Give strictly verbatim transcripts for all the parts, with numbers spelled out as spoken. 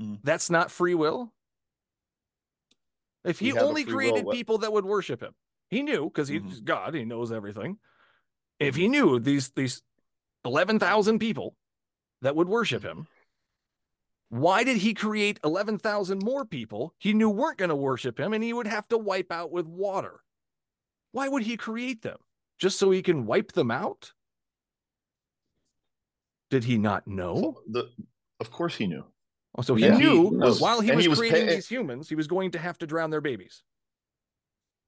Mm. That's not free will. If he only created will, people that would worship him, he knew, because he's mm-hmm. God, he knows everything. If he knew these these eleven thousand people that would worship him, why did he create eleven thousand more people he knew weren't going to worship him and he would have to wipe out with water? Why would he create them? Just so he can wipe them out? Did he not know? The, of course he knew. Oh, so he yeah, knew he while he and was he creating was these humans, he was going to have to drown their babies.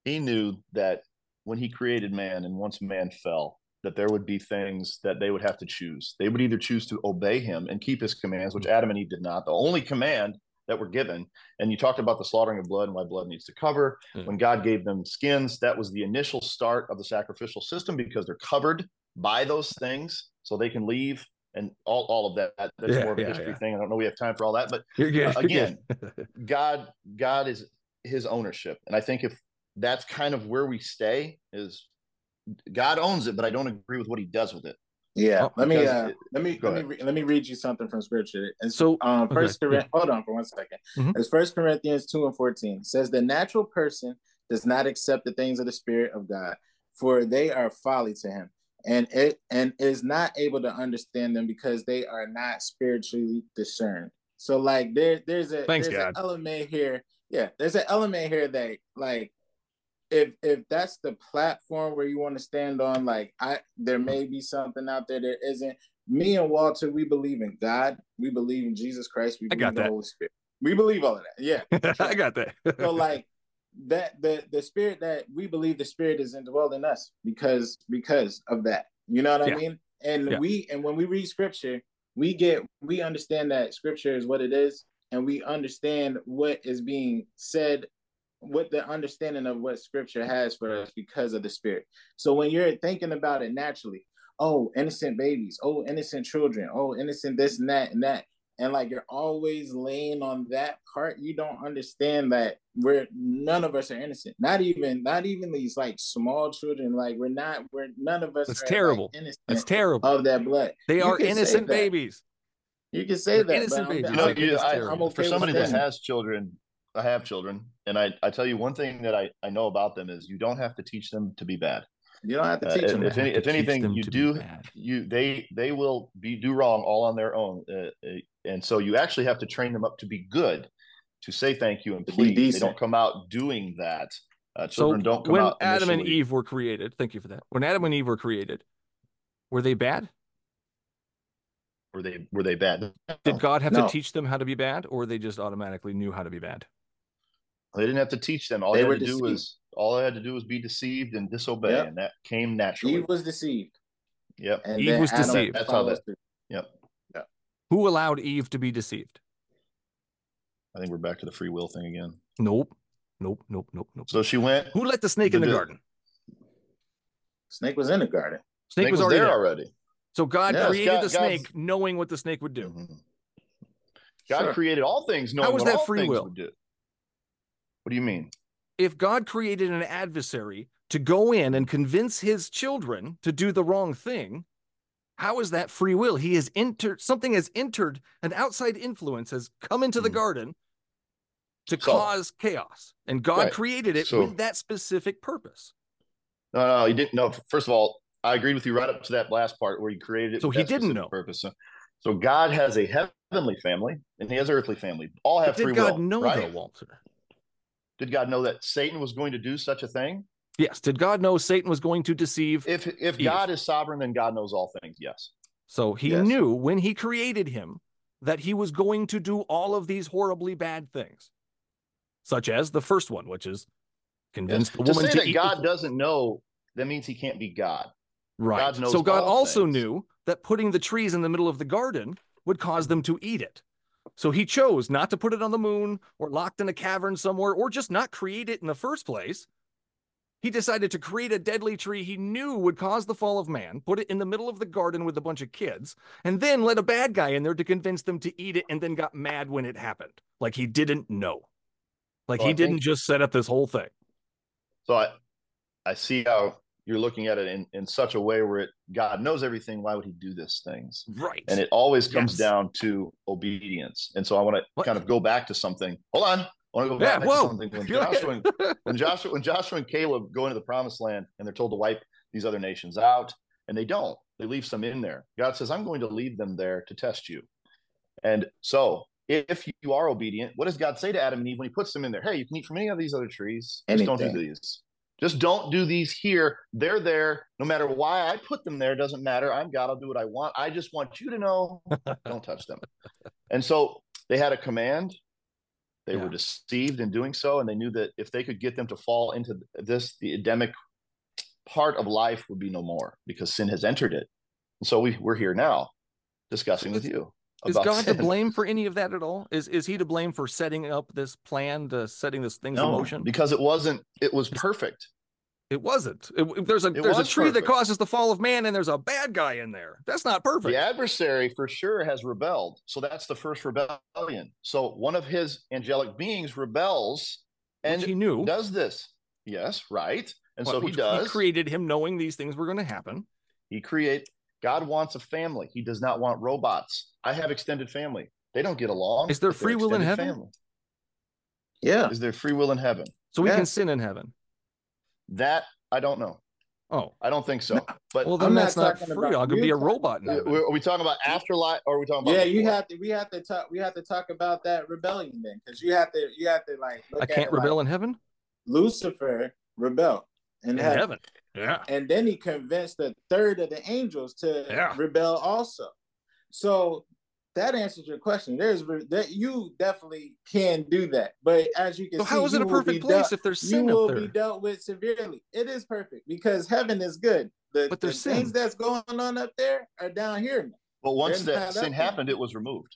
He knew that when he created man and once man fell, that there would be things that they would have to choose. They would either choose to obey him and keep his commands, which Adam and Eve did not. The only command that were given, and you talked about the slaughtering of blood and why blood needs to cover. Mm. When God gave them skins, that was the initial start of the sacrificial system because they're covered by those things, so they can leave and all, all of that. That's yeah, more of a yeah, history yeah. thing. I don't know we have time for all that, but you're good, uh, again, you're good. God, God is his ownership. And I think if that's kind of where we stay is God owns it, but I don't agree with what he does with it. Yeah, oh, let, me, uh, it, let me let me re- let me read you something from scripture. And so, um, okay. First Corinthians, yeah. hold on for one second. Mm-hmm. It's First Corinthians two and fourteen says, "The natural person does not accept the things of the Spirit of God, for they are folly to him, and it and is not able to understand them because they are not spiritually discerned." So, like there, there's a Thanks, there's God. an element here. Yeah, there's an element here that like. If if that's the platform where you want to stand on, like I, there may be something out there there isn't. Me and Walter, we believe in God. We believe in Jesus Christ. We believe in the Holy Spirit. We believe all of that. Yeah, I got that. So like that, the the Spirit that we believe, the Spirit is indwelled in us because because of that. You know what yeah. I mean? And yeah. we and when we read Scripture, we get we understand that Scripture is what it is, and we understand what is being said. With the understanding of what scripture has for us because of the Spirit. So when you're thinking about it naturally, oh, innocent babies, oh, innocent children, oh, innocent this and that and that. And like you're always laying on that part, you don't understand that we're none of us are innocent. Not even, not even these like small children. Like we're not, we're none of us That's are terrible. Like, innocent That's terrible. Of that blood. They are innocent babies. You can say that. Innocent babies. You know, you, I, I'm okay for somebody that has children. I have children, and I, I tell you one thing that I, I know about them is you don't have to teach them to be bad. You don't have to teach uh, them. If, any, if anything, you do you they they will be do wrong all on their own, uh, and so you actually have to train them up to be good, to say thank you and please. They don't come out doing that. Uh, children so don't come when out. When Adam and Eve were created, thank you for that. When Adam and Eve were created, were they bad? Were they were they bad? Did God have no. to teach them how to be bad, or they just automatically knew how to be bad? They didn't have to teach them. All they, they had to deceived. do was all I had to do was be deceived and disobey, yep. and that came naturally. Eve was deceived. Yep. And Eve was Adam deceived. That's how that. Yep. Yeah. Who allowed Eve to be deceived? I think we're back to the free will thing again. Nope. Nope. Nope. Nope. Nope. So she went. Who let the snake the, in the garden? Snake was in the garden. Snake, snake was, was already there, there already. So God yes, created God, the snake God's... knowing what the snake would do. God sure. created all things knowing what all free things will? would do. What do you mean? If God created an adversary to go in and convince his children to do the wrong thing, how is that free will? He has entered something has entered, an outside influence has come into mm-hmm. the garden to so, cause chaos. And God right. created it so, with that specific purpose. No, no, he didn't know. First of all, I agreed with you right up to that last part where he created it. So he didn't know. Purpose. So, so God has a heavenly family and he has an earthly family. All have free will. Did God know that, Walter? Did God know that Satan was going to do such a thing? Yes. Did God know Satan was going to deceive? If if Eve? God is sovereign, then God knows all things. Yes. So he yes. knew when he created him that he was going to do all of these horribly bad things, such as the first one, which is convinced yes. the woman to, say to that eat God before. Doesn't know. That means he can't be God. Right. God knows so God also things. knew that putting the trees in the middle of the garden would cause them to eat it. So he chose not to put it on the moon or locked in a cavern somewhere or just not create it in the first place. He decided to create a deadly tree he knew would cause the fall of man, put it in the middle of the garden with a bunch of kids, and then let a bad guy in there to convince them to eat it and then got mad when it happened. Like he didn't know. Like well, he I didn't think... just set up this whole thing. So I, I see how you're looking at it in, in such a way where it, God knows everything. Why would he do these things? Right. And it always comes yes. down to obedience. And so I want to kind of go back to something. Hold on. I want to go back yeah, to something. When Joshua, and, when, Joshua, when Joshua and Caleb go into the promised land and they're told to wipe these other nations out, and they don't, they leave some in there. God says, I'm going to leave them there to test you. And so if you are obedient, what does God say to Adam and Eve when he puts them in there? Hey, you can eat from any of these other trees. Anything. Just don't do these. Just don't do these here. They're there. No matter why I put them there, doesn't matter. I'm God. I'll do what I want. I just want you to know, don't touch them. And so they had a command. They yeah. were deceived in doing so. And they knew that if they could get them to fall into this, the Edenic part of life would be no more because sin has entered it. And so we, we're here now discussing with you. Is God sin. to blame for any of that at all? Is is he to blame for setting up this plan, to setting this thing no, in motion? Because it wasn't. It was perfect. It wasn't. It, there's a it there's a tree perfect. that causes the fall of man, and there's a bad guy in there. That's not perfect. The adversary for sure has rebelled. So that's the first rebellion. So one of his angelic beings rebels, and which he knew does this. Yes, right. And well, so he does. He created him knowing these things were going to happen. He create. God wants a family. He does not want robots. I have extended family. They don't get along. Is there free will in heaven? Family. Yeah. Is there free will in heaven? So we yeah. can sin in heaven. That I don't know. Oh, I don't think so. No. But well, then I'm that's not, not free. About, I could be a robot. Now. Are we talking about afterlife? Or are we talking about? Yeah, before? you have to. We have to talk. We have to talk about that rebellion then, because you have to. You have to like. Look I can't at rebel like, in heaven. Lucifer rebelled in, in heaven. heaven. Yeah. And then he convinced a third of the angels to yeah. rebel also. So that answers your question. There's that you definitely can do that. But as you can so see, how is it a perfect place dealt, if there's sin you up will there? be dealt with severely. It is perfect because heaven is good. The, but the sin. things that's going on up there are down here now. But once They're that sin happened, there. it was removed.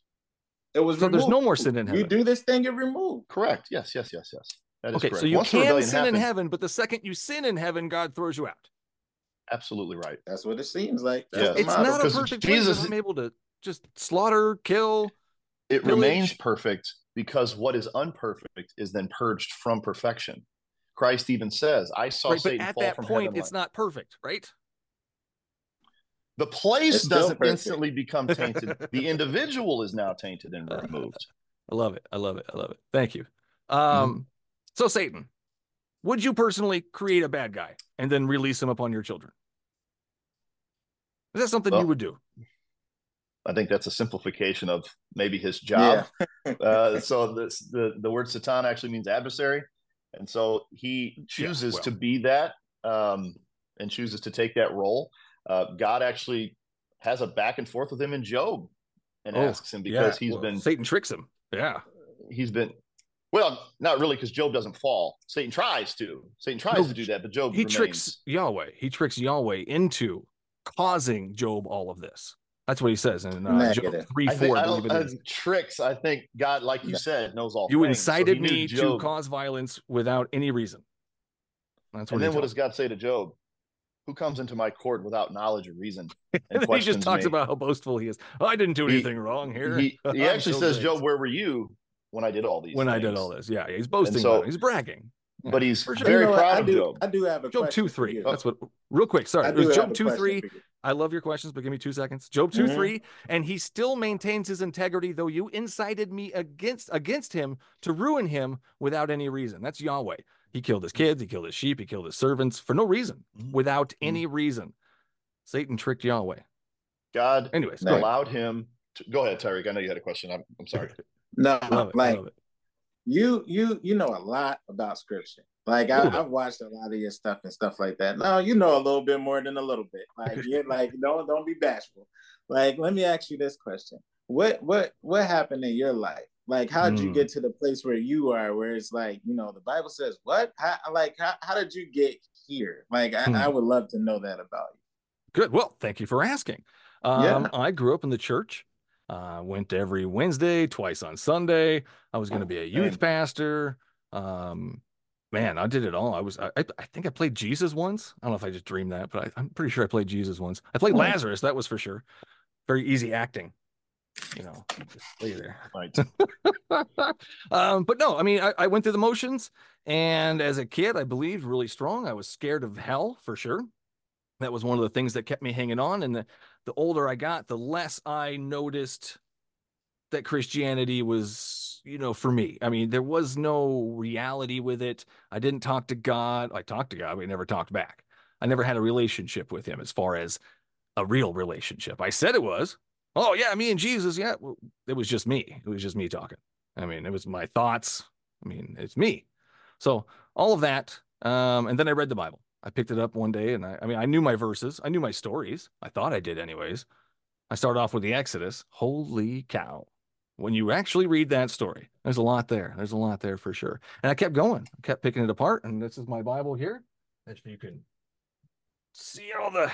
It was so removed. There's no more sin in heaven. You do this thing, you're removed. Correct. Yes, yes, yes, yes. Okay, correct. So you Once can sin happens, in heaven, but the second you sin in heaven, God throws you out. Absolutely right. That's what it seems like. Yeah. It's not a perfect Jesus, place I'm able to just slaughter, kill. It pillage. remains perfect because what is unperfect is then purged from perfection. Christ even says, I saw right, Satan fall that from point, heaven. It's like. not perfect, right? The place it's doesn't instantly become tainted. The individual is now tainted and removed. I love it. I love it. I love it. Thank you. Um, mm-hmm. So, Satan, would you personally create a bad guy and then release him upon your children? Is that something well, you would do? I think that's a simplification of maybe his job. Yeah. uh, so this, the, the word Satan actually means adversary. And so he chooses yeah, well. to be that um, and chooses to take that role. Uh, God actually has a back and forth with him in Job and oh, asks him because yeah. he's well, been... Satan tricks him. Yeah. He's been... Well, not really, because Job doesn't fall. Satan tries to. Satan tries no, to do that, but Job he remains. tricks Yahweh. He tricks Yahweh into causing Job all of this. That's what he says in uh, Job three I four. Think, I don't, I don't, tricks. I think God, like you yeah. said, knows all. You things, incited so me Job. to cause violence without any reason. That's what. And then what does God say to Job? Who comes into my court without knowledge or reason? And and he just talks me. about how boastful he is. Oh, I didn't do anything he, wrong here. He, he actually so says, great. Job, where were you? When I did all these, when things. I did all this, yeah, he's boasting, so, about it. he's bragging, yeah. but he's sure. very you know proud I of do, Job. I do have a Job question two three. That's what. Real quick, sorry, it was Job two three. I love your questions, but give me two seconds. Job two mm-hmm. three, and he still maintains his integrity, though you incited me against against him to ruin him without any reason. That's Yahweh. He killed his kids, he killed his sheep, he killed his servants for no reason, mm-hmm. without mm-hmm. any reason. Satan tricked Yahweh. God, anyways, allowed him. To, go ahead, Tyreek. I know you had a question. I'm, I'm sorry. No, it, like you, you, you know a lot about scripture. Like I, I've watched a lot of your stuff and stuff like that. No, you know a little bit more than a little bit. Like you're like, don't, don't be bashful. Like, let me ask you this question: What, what, what happened in your life? Like, how did mm. you get to the place where you are? Where it's like, you know, the Bible says what? How, like, how, how did you get here? Like, I, mm. I would love to know that about you. Good. Well, thank you for asking. Um, yeah. I grew up in the church. I uh, went every Wednesday, twice on Sunday. I was going to be a youth man. pastor. Um, man, I did it all. I was, I, I think I played Jesus once. I don't know if I just dreamed that, but I, I'm pretty sure I played Jesus once. I played Lazarus. That was for sure. Very easy acting. you know, just lay there. Right. um, but no, I mean, I, I went through the motions, and as a kid, I believed really strong. I was scared of hell for sure. That was one of the things that kept me hanging on. And the, the older I got, the less I noticed that Christianity was, you know, for me. I mean, there was no reality with it. I didn't talk to God. I talked to God, but I never talked back. I never had a relationship with him as far as a real relationship. I said it was, oh yeah, me and Jesus. Yeah. Well, it was just me. It was just me talking. I mean, it was my thoughts. I mean, it's me. So all of that. Um, and then I read the Bible. I picked it up one day, and I, I mean, I knew my verses. I knew my stories. I thought I did anyways. I started off with the Exodus. Holy cow. When you actually read that story, there's a lot there. There's a lot there for sure. And I kept going. I kept picking it apart. And this is my Bible here. If you can see all the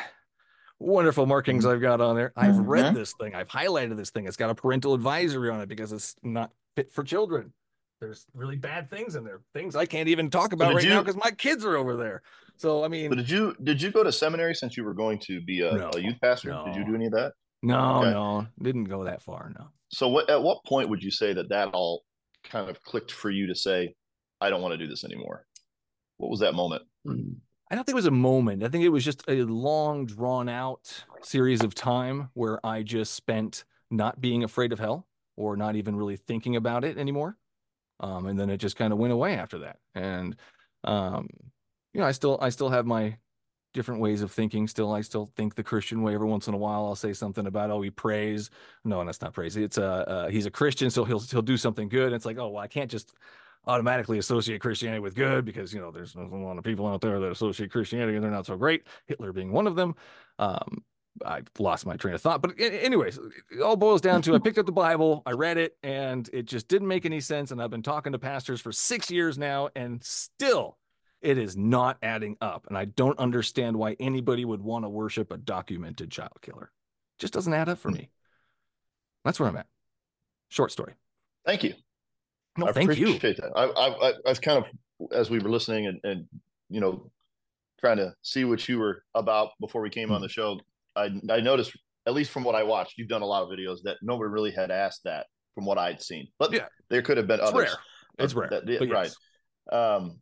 wonderful markings I've got on there. I've mm-hmm. read this thing. I've highlighted this thing. It's got a parental advisory on it because it's not fit for children. There's really bad things in there. Things I can't even talk about right you, now because my kids are over there. So, I mean. But did you did you go to seminary since you were going to be a, no, a youth pastor? No. Did you do any of that? No, okay. no. Didn't go that far, no. So what, at what point would you say that that all kind of clicked for you to say, I don't want to do this anymore? What was that moment? I don't think it was a moment. I think it was just a long, drawn-out series of time where I just spent not being afraid of hell or not even really thinking about it anymore. Um, and then it just kind of went away after that. And, um, you know, I still, I still have my different ways of thinking still. I still think the Christian way. Every once in a while, I'll say something about, oh, he prays. No, that's not praise. It's a, uh, uh, he's a Christian, so he'll, he'll do something good. And it's like, oh, well, I can't just automatically associate Christianity with good because, you know, there's a lot of people out there that associate Christianity and they're not so great. Hitler being one of them. Um, I lost my train of thought, but anyways, it all boils down to, I picked up the Bible, I read it, and it just didn't make any sense. And I've been talking to pastors for six years now, and still it is not adding up. And I don't understand why anybody would want to worship a documented child killer. It just doesn't add up for me. That's where I'm at. Short story. Thank you. No, I thank appreciate you. That. I, I, I, I was kind of, as we were listening and, and, you know, trying to see what you were about before we came mm-hmm. on the show, I, I noticed, at least from what I watched, you've done a lot of videos that nobody really had asked that from what I'd seen. But yeah, there could have been it's others. Rare. It's rare. That, but right. Yes. Um,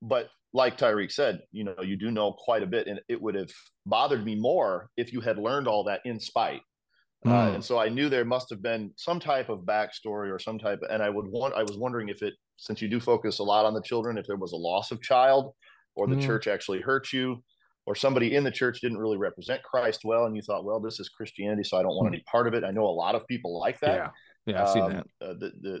but like Tyreek said, you know, you do know quite a bit, and it would have bothered me more if you had learned all that in spite. Mm. Uh, and so I knew there must have been some type of backstory or some type. Of, and I would want, I was wondering if it, since you do focus a lot on the children, if there was a loss of child or the mm. church actually hurt you, or somebody in the church didn't really represent Christ well, and you thought, well, this is Christianity, so I don't want any part of it. I know a lot of people like that. Yeah, yeah, I've um, seen that. Uh, the, the,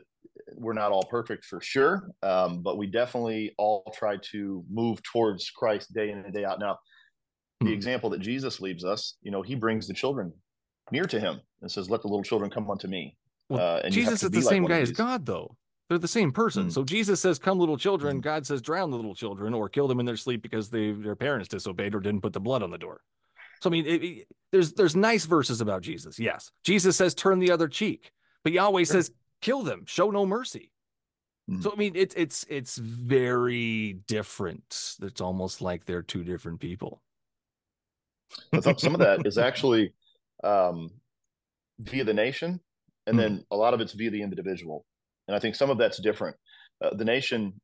we're not all perfect for sure, um, but we definitely all try to move towards Christ day in and day out. Now, the mm-hmm. example that Jesus leaves us, you know, he brings the children near to him and says, let the little children come unto me. Well, uh, and Jesus is the like same guy as God, though. They're the same person. Mm. So Jesus says, come little children. Mm. God says, drown the little children or kill them in their sleep because they, their parents disobeyed or didn't put the blood on the door. So, I mean, it, it, there's there's nice verses about Jesus. Yes. Jesus says, turn the other cheek. But Yahweh sure. says, kill them. Show no mercy. Mm. So, I mean, it, it's it's very different. It's almost like they're two different people. I thought some of that is actually um, via the nation. And mm. then a lot of it's via the individual. And I think some of that's different. Uh, the nation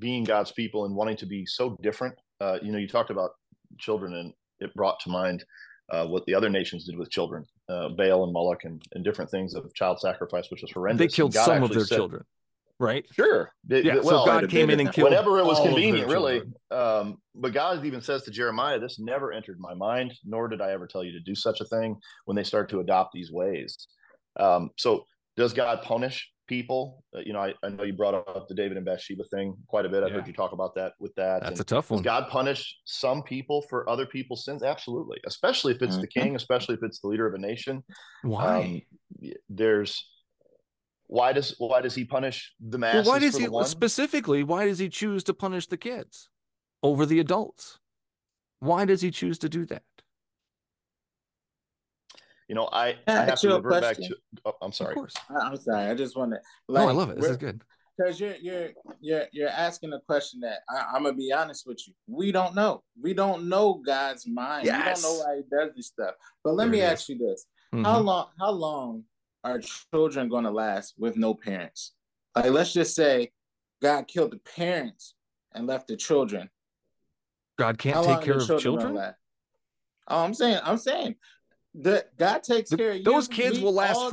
being God's people and wanting to be so different. Uh, you know, you talked about children, and it brought to mind uh, what the other nations did with children, uh, Baal and Moloch and, and different things of child sacrifice, which was horrendous. They killed some of their said, children, right? Sure. They, yeah, they, well, so God it, came it, in and killed whenever it was convenient, really. Um, but God even says to Jeremiah, this never entered my mind, nor did I ever tell you to do such a thing when they start to adopt these ways. Um, so does God punish people? Uh, you know, I, I know you brought up the David and Bathsheba thing quite a bit. I yeah. heard you talk about that with that. That's and a tough one. Does God punish some people for other people's sins? Absolutely. Especially if it's mm-hmm. the king, especially if it's the leader of a nation. Why? Um, there's, why does, why does he punish the masses? Well, why does he, specifically, why does he choose to punish the kids over the adults? Why does he choose to do that? You know, I, I have to revert back to. Oh, I'm sorry. Of course. I'm sorry. I just want to. Like, no, I love it. This is good. Because you're you're you're you're asking a question that I, I'm gonna be honest with you. We don't know. We don't know God's mind. Yes. We don't know why He does this stuff. But let there me ask you this: mm-hmm. How long? How long are children going to last with no parents? Like, let's just say God killed the parents and left the children. God can't take care of children? Oh, I'm saying, I'm saying that God takes care of you. Those kids will last forever.